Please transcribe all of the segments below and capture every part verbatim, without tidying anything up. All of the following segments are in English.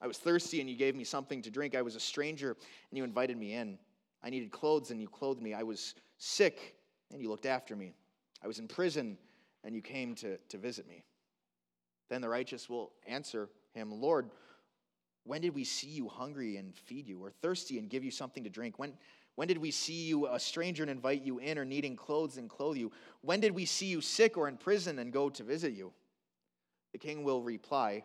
I was thirsty, and you gave me something to drink. I was a stranger, and you invited me in. I needed clothes, and you clothed me. I was sick, and you looked after me. I was in prison, and you came to, to visit me." Then the righteous will answer him, "Lord, when did we see you hungry and feed you, or thirsty and give you something to drink? When, when did we see you a stranger and invite you in, or needing clothes and clothe you? When did we see you sick or in prison and go to visit you?" The king will reply,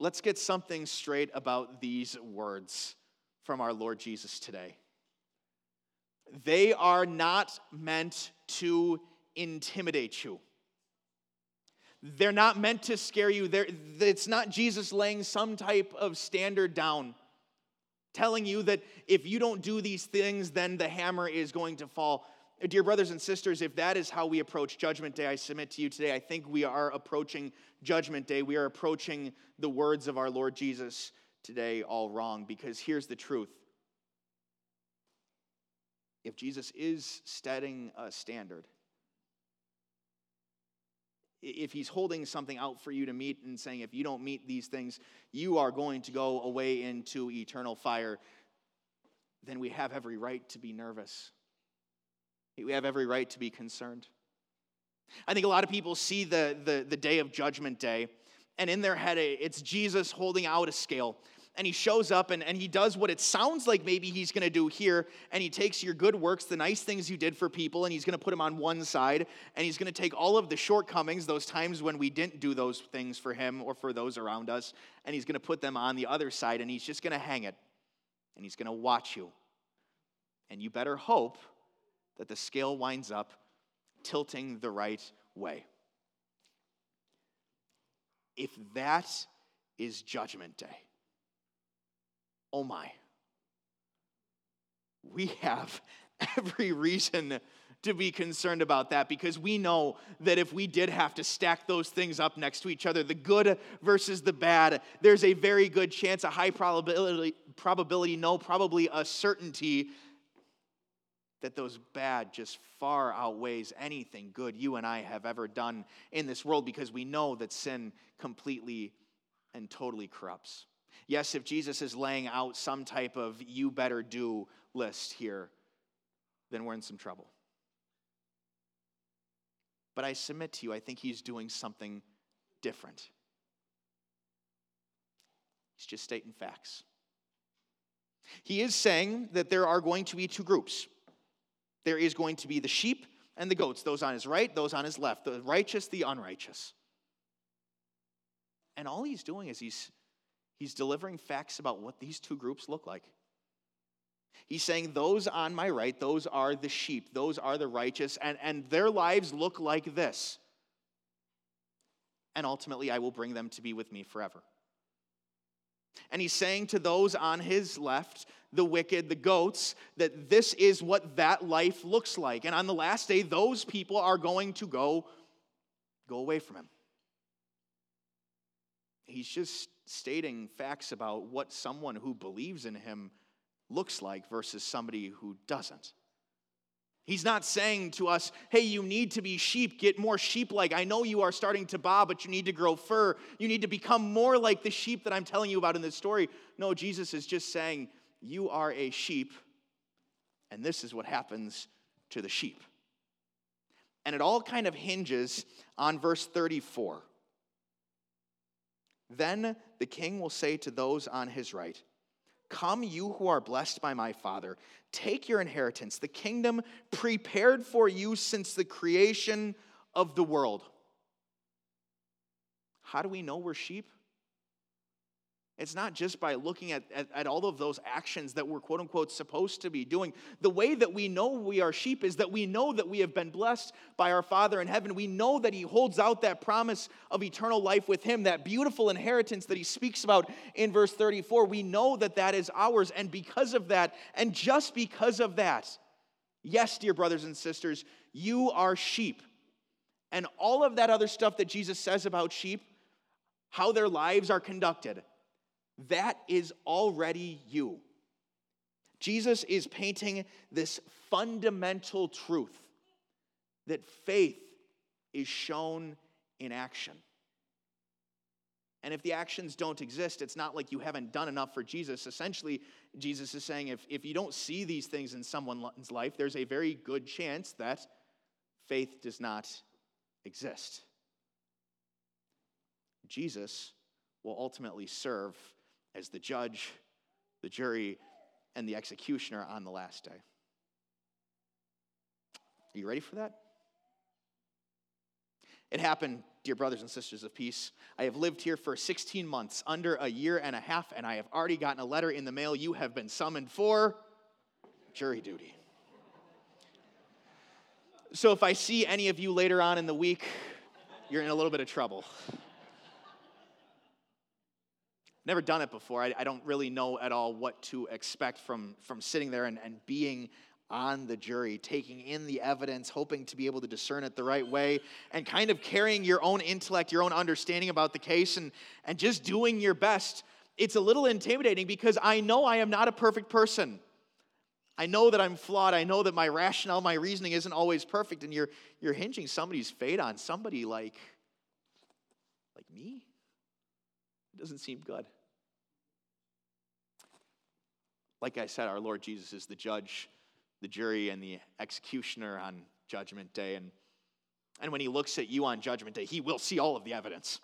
Let's get something straight about these words from our Lord Jesus today. They are not meant to intimidate you. They're not meant to scare you. They're, it's not Jesus laying some type of standard down, telling you that if you don't do these things, then the hammer is going to fall. Dear brothers and sisters, if that is how we approach Judgment Day, I submit to you today, I think we are approaching Judgment Day. We are approaching the words of our Lord Jesus today all wrong, because here's the truth. If Jesus is setting a standard, if he's holding something out for you to meet and saying, if you don't meet these things, you are going to go away into eternal fire, then we have every right to be nervous. We have every right to be concerned. I think a lot of people see the, the, the day of Judgment Day, and in their head, it's Jesus holding out a scale. And he shows up, and, and he does what it sounds like maybe he's going to do here, and he takes your good works, the nice things you did for people, and he's going to put them on one side, and he's going to take all of the shortcomings, those times when we didn't do those things for him or for those around us, and he's going to put them on the other side, and he's just going to hang it, and he's going to watch you. And you better hope that the scale winds up tilting the right way. If that is Judgment Day, oh my, we have every reason to be concerned about that, because we know that if we did have to stack those things up next to each other, the good versus the bad, there's a very good chance, a high probability, probability, no, probably a certainty that those bad just far outweighs anything good you and I have ever done in this world, because we know that sin completely and totally corrupts. Yes, if Jesus is laying out some type of you better do list here, then we're in some trouble. But I submit to you, I think he's doing something different. He's just stating facts. He is saying that there are going to be two groups. There is going to be the sheep and the goats, those on his right, those on his left, the righteous, the unrighteous. And all he's doing is he's He's delivering facts about what these two groups look like. He's saying those on my right, those are the sheep, those are the righteous, and, and their lives look like this. And ultimately, I will bring them to be with me forever. And he's saying to those on his left, the wicked, the goats, that this is what that life looks like. And on the last day, those people are going to go, go away from him. He's just stating facts about what someone who believes in him looks like versus somebody who doesn't. He's not saying to us, hey, you need to be sheep, get more sheep-like. I know you are starting to bob, but you need to grow fur. You need to become more like the sheep that I'm telling you about in this story. No, Jesus is just saying, you are a sheep, and this is what happens to the sheep. And it all kind of hinges on verse thirty-four. Then the king will say to those on his right, come, you who are blessed by my Father, take your inheritance, the kingdom prepared for you since the creation of the world. How do we know we're sheep? It's not just by looking at, at, at all of those actions that we're, quote unquote, supposed to be doing. The way that we know we are sheep is that we know that we have been blessed by our Father in heaven. We know that he holds out that promise of eternal life with him, that beautiful inheritance that he speaks about in verse thirty-four. We know that that is ours, and because of that, and just because of that, yes, dear brothers and sisters, you are sheep. And all of that other stuff that Jesus says about sheep, how their lives are conducted, that is already you. Jesus is painting this fundamental truth that faith is shown in action. And if the actions don't exist, it's not like you haven't done enough for Jesus. Essentially, Jesus is saying if, if you don't see these things in someone's life, there's a very good chance that faith does not exist. Jesus will ultimately serve as the judge, the jury, and the executioner on the last day. Are you ready for that? It happened, dear brothers and sisters of peace. I have lived here for sixteen months, under a year and a half, and I have already gotten a letter in the mail. You have been summoned for jury duty. So if I see any of you later on in the week, you're in a little bit of trouble. Never done it before. I, I don't really know at all what to expect from, from sitting there and, and being on the jury, taking in the evidence, hoping to be able to discern it the right way, and kind of carrying your own intellect, your own understanding about the case, and, and just doing your best. It's a little intimidating because I know I am not a perfect person. I know that I'm flawed. I know that my rationale, my reasoning isn't always perfect, and you're you're hinging somebody's fate on somebody like, like me. It doesn't seem good. Like I said, our Lord Jesus is the judge, the jury, and the executioner on Judgment Day. And, and when he looks at you on Judgment Day, he will see all of the evidence.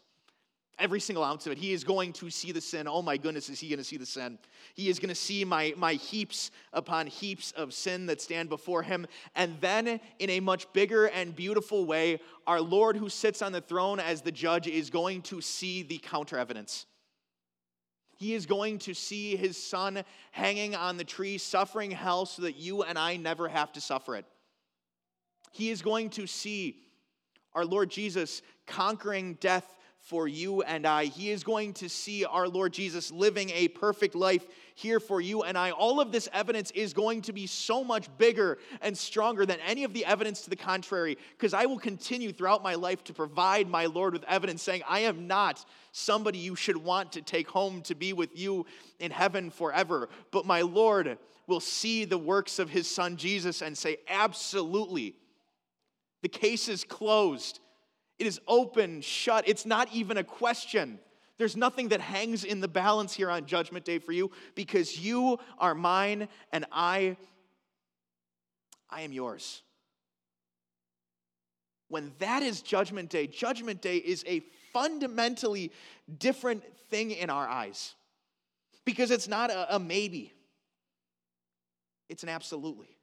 Every single ounce of it. He is going to see the sin. Oh my goodness, is he going to see the sin? He is going to see my, my heaps upon heaps of sin that stand before him. And then, in a much bigger and beautiful way, our Lord who sits on the throne as the judge is going to see the counter evidence. He is going to see his son hanging on the tree, suffering hell so that you and I never have to suffer it. He is going to see our Lord Jesus conquering death for you and I. He is going to see our Lord Jesus living a perfect life here for you and I. All of this evidence is going to be so much bigger and stronger than any of the evidence to the contrary, because I will continue throughout my life to provide my Lord with evidence saying, I am not somebody you should want to take home to be with you in heaven forever. But my Lord will see the works of his son Jesus and say, absolutely, the case is closed. It is open, shut. It's not even a question. There's nothing that hangs in the balance here on Judgment Day for you, because you are mine and I, I am yours. When that is Judgment Day, Judgment Day is a fundamentally different thing in our eyes, because it's not a, a maybe. It's an absolutely.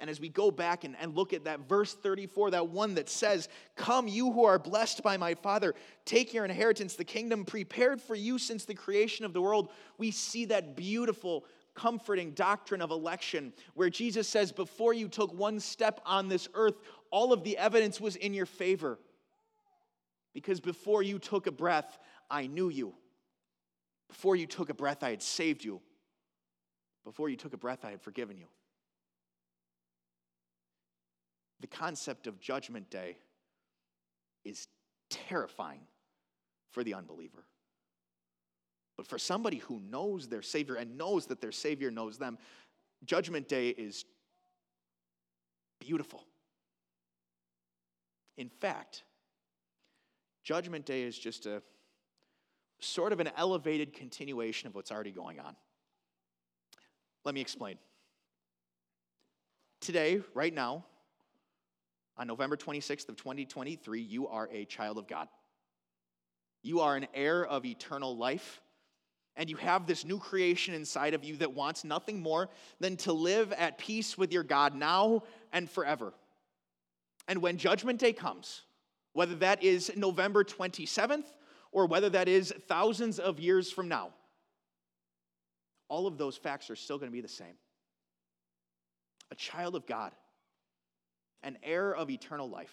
And as we go back and, and look at that verse thirty-four, that one that says, come, you who are blessed by my Father, take your inheritance, the kingdom prepared for you since the creation of the world, we see that beautiful, comforting doctrine of election where Jesus says, before you took one step on this earth, all of the evidence was in your favor. Because before you took a breath, I knew you. Before you took a breath, I had saved you. Before you took a breath, I had forgiven you. The concept of Judgment Day is terrifying for the unbeliever. But for somebody who knows their Savior and knows that their Savior knows them, Judgment Day is beautiful. In fact, Judgment Day is just a sort of an elevated continuation of what's already going on. Let me explain. Today, right now, on November twenty-sixth of twenty twenty-three, you are a child of God. You are an heir of eternal life, and you have this new creation inside of you that wants nothing more than to live at peace with your God now and forever. And when Judgment Day comes, whether that is November twenty-seventh or whether that is thousands of years from now, all of those facts are still going to be the same. A child of God, an heir of eternal life.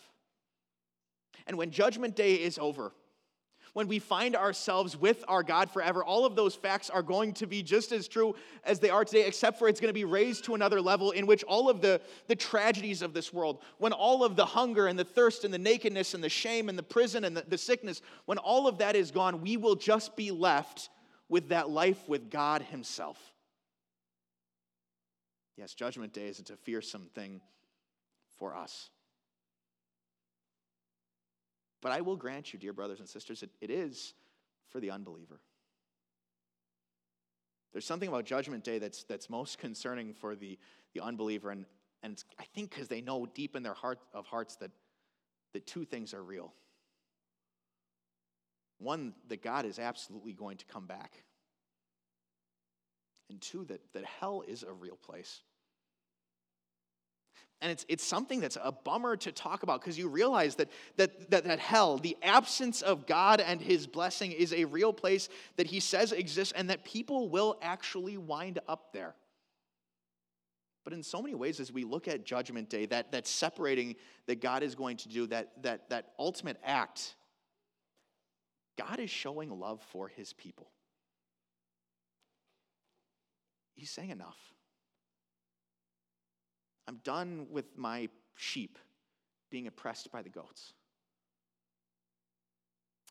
And when Judgment Day is over, when we find ourselves with our God forever, all of those facts are going to be just as true as they are today, except for it's going to be raised to another level in which all of the, the tragedies of this world, when all of the hunger and the thirst and the nakedness and the shame and the prison and the, the sickness, when all of that is gone, we will just be left with that life with God himself. Yes, Judgment Day is a fearsome thing for us. But I will grant you, dear brothers and sisters, it, it is for the unbeliever. There's something about Judgment Day that's that's most concerning for the, the unbeliever, and, and it's, I think because they know deep in their heart of hearts that, that two things are real. One, that God is absolutely going to come back. And two, that, that hell is a real place. And it's it's something that's a bummer to talk about because you realize that, that that that hell, the absence of God and his blessing, is a real place that he says exists and that people will actually wind up there. But in so many ways, as we look at Judgment Day, that, that separating that God is going to do, that that that ultimate act, God is showing love for his people. He's saying enough. I'm done with my sheep being oppressed by the goats.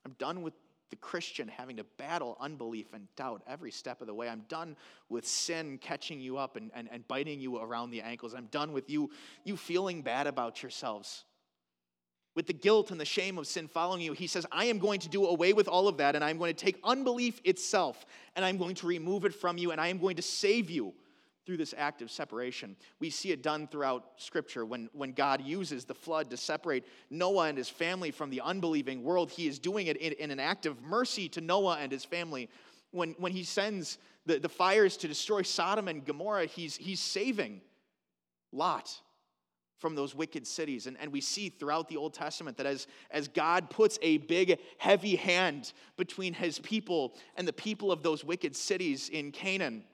I'm done with the Christian having to battle unbelief and doubt every step of the way. I'm done with sin catching you up and, and, and biting you around the ankles. I'm done with you, you feeling bad about yourselves. With the guilt and the shame of sin following you, he says, I am going to do away with all of that, and I'm going to take unbelief itself, and I'm going to remove it from you, and I am going to save you. Through this act of separation, we see it done throughout Scripture. When, when God uses the flood to separate Noah and his family from the unbelieving world, he is doing it in, in an act of mercy to Noah and his family. When, when he sends the, the fires to destroy Sodom and Gomorrah, he's, he's saving Lot from those wicked cities. And, and we see throughout the Old Testament that as, as God puts a big, heavy hand between his people and the people of those wicked cities in Canaan,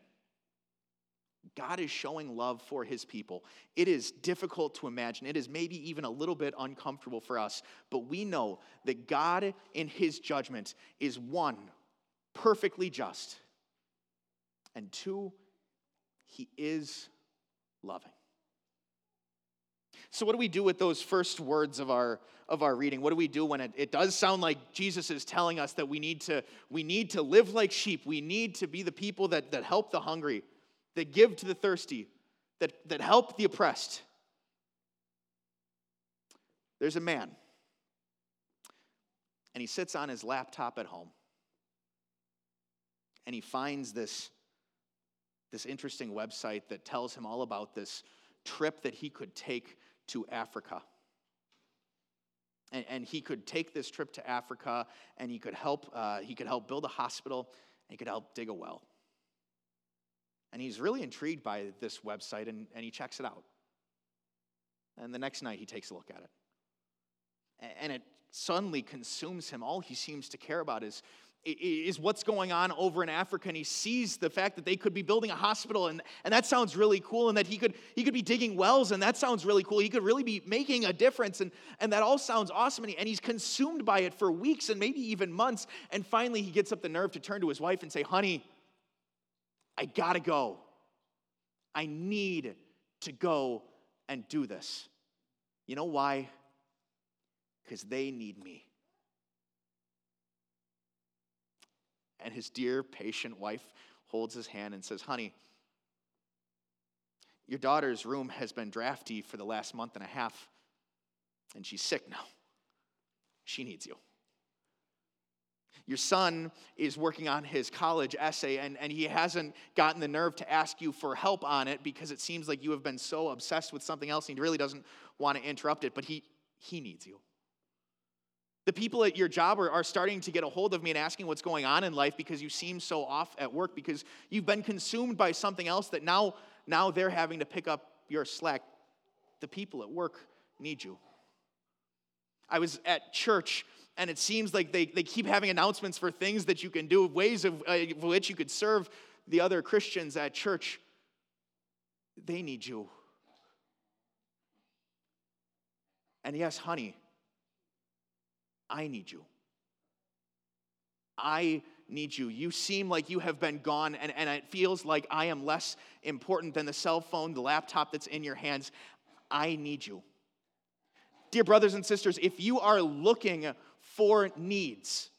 God is showing love for his people. It is difficult to imagine. It is maybe even a little bit uncomfortable for us, but we know that God in his judgment is one, perfectly just, and two, he is loving. So what do we do with those first words of our of our reading? What do we do when it, it does sound like Jesus is telling us that we need to we need to live like sheep, we need to be the people that, that help the hungry, that give to the thirsty, that, that help the oppressed? There's a man, and he sits on his laptop at home, and he finds this, this interesting website that tells him all about this trip that he could take to Africa. And, and he could take this trip to Africa, and he could help, uh, he could help build a hospital, and he could help dig a well. And he's really intrigued by this website, and, and he checks it out. And the next night, he takes a look at it. And, and it suddenly consumes him. All he seems to care about is, is what's going on over in Africa, and he sees the fact that they could be building a hospital, and, and that sounds really cool, and that he could he could be digging wells, and that sounds really cool. He could really be making a difference, and, and that all sounds awesome, and, he, and he's consumed by it for weeks and maybe even months. And finally, he gets up the nerve to turn to his wife and say, honey, I gotta go. I need to go and do this. You know why? Because they need me. and his dear, patient wife holds his hand and says, "Honey, your daughter's room has been drafty for the last month and a half, and she's sick now. She needs you. Your son is working on his college essay, and, and he hasn't gotten the nerve to ask you for help on it because it seems like you have been so obsessed with something else, and he really doesn't want to interrupt it, but he, he needs you. The people at your job are, are starting to get a hold of me and asking what's going on in life because you seem so off at work because you've been consumed by something else that now, now they're having to pick up your slack. The people at work need you. I was at church, and it seems like they, they keep having announcements for things that you can do, ways of uh, which you could serve the other Christians at church. They need you. And yes, honey, I need you. I need you. You seem like you have been gone, and, and it feels like I am less important than the cell phone, the laptop that's in your hands. I need you." Dear brothers and sisters, if you are looking for needs,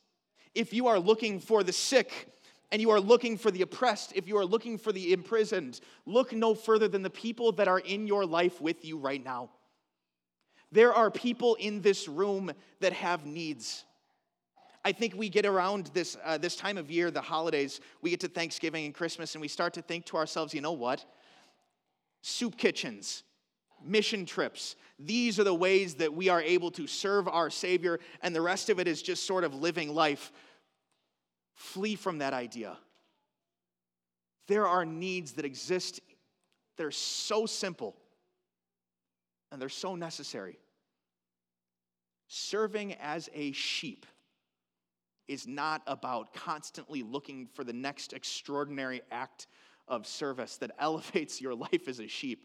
if you are looking for the sick, and you are looking for the oppressed, if you are looking for the imprisoned, look no further than the people that are in your life with you right now. There are people in this room that have needs. I think we get around this, uh, this time of year, the holidays, we get to Thanksgiving and Christmas, and we start to think to ourselves, you know what? Soup kitchens, mission trips. These are the ways that we are able to serve our Savior, and the rest of it is just sort of living life. Flee from that idea. There are needs that exist. They're so simple, and they're so necessary. Serving as a sheep is not about constantly looking for the next extraordinary act of service that elevates your life as a sheep.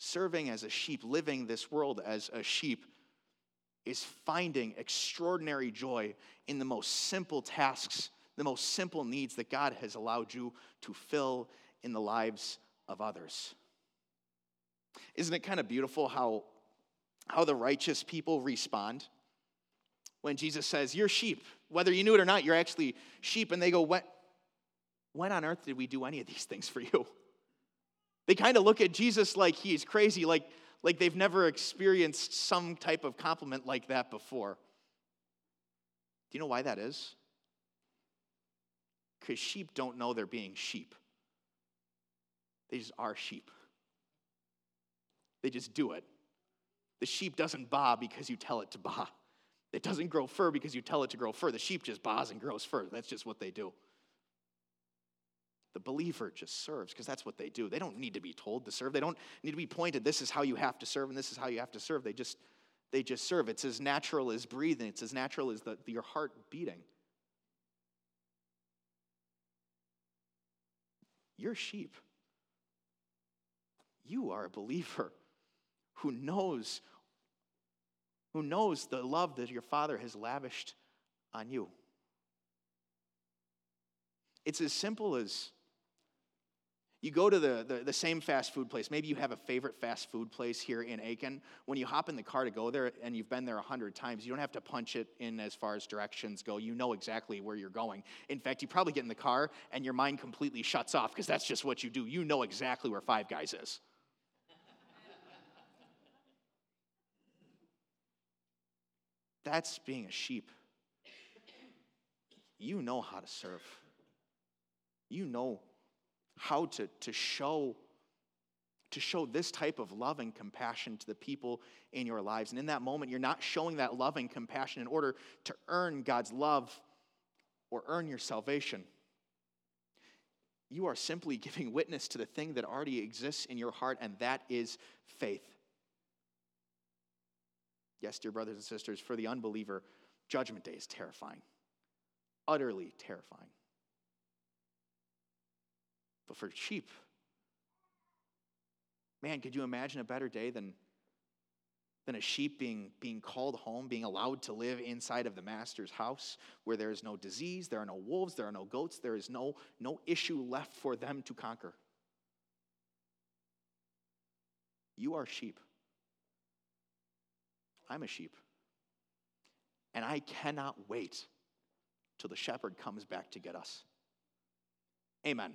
Serving as a sheep, living this world as a sheep, is finding extraordinary joy in the most simple tasks, the most simple needs that God has allowed you to fill in the lives of others. Isn't it kind of beautiful how, how the righteous people respond when Jesus says, "You're sheep. Whether you knew it or not, you're actually sheep." And they go, "When, when on earth did we do any of these things for you?" They kind of look at Jesus like he's crazy, like, like they've never experienced some type of compliment like that before. Do you know why that is? Because sheep don't know they're being sheep. They just are sheep. They just do it. The sheep doesn't baa because you tell it to baa. It doesn't grow fur because you tell it to grow fur. The sheep just baas and grows fur. That's just what they do. The believer just serves because that's what they do. They don't need to be told to serve. They don't need to be pointed, this is how you have to serve and this is how you have to serve. They just they just serve. It's as natural as breathing. It's as natural as the, your heart beating. You're sheep. You are a believer who knows, who knows the love that your Father has lavished on you. It's as simple as you go to the, the, the same fast food place. Maybe you have a favorite fast food place here in Aiken. When you hop in the car to go there, and you've been there a hundred times, you don't have to punch it in as far as directions go. You know exactly where you're going. In fact, you probably get in the car, and your mind completely shuts off because that's just what you do. You know exactly where Five Guys is. That's being a sheep. You know how to serve. You know how to, to show to show this type of love and compassion to the people in your lives. And in that moment, you're not showing that love and compassion in order to earn God's love or earn your salvation. You are simply giving witness to the thing that already exists in your heart, and that is faith. Yes, dear brothers and sisters, for the unbeliever, Judgment Day is terrifying. Utterly terrifying. But for sheep, man, could you imagine a better day than, than a sheep being, being called home, being allowed to live inside of the master's house where there is no disease, there are no wolves, there are no goats, there is no, no issue left for them to conquer. You are sheep. I'm a sheep. And I cannot wait till the shepherd comes back to get us. Amen.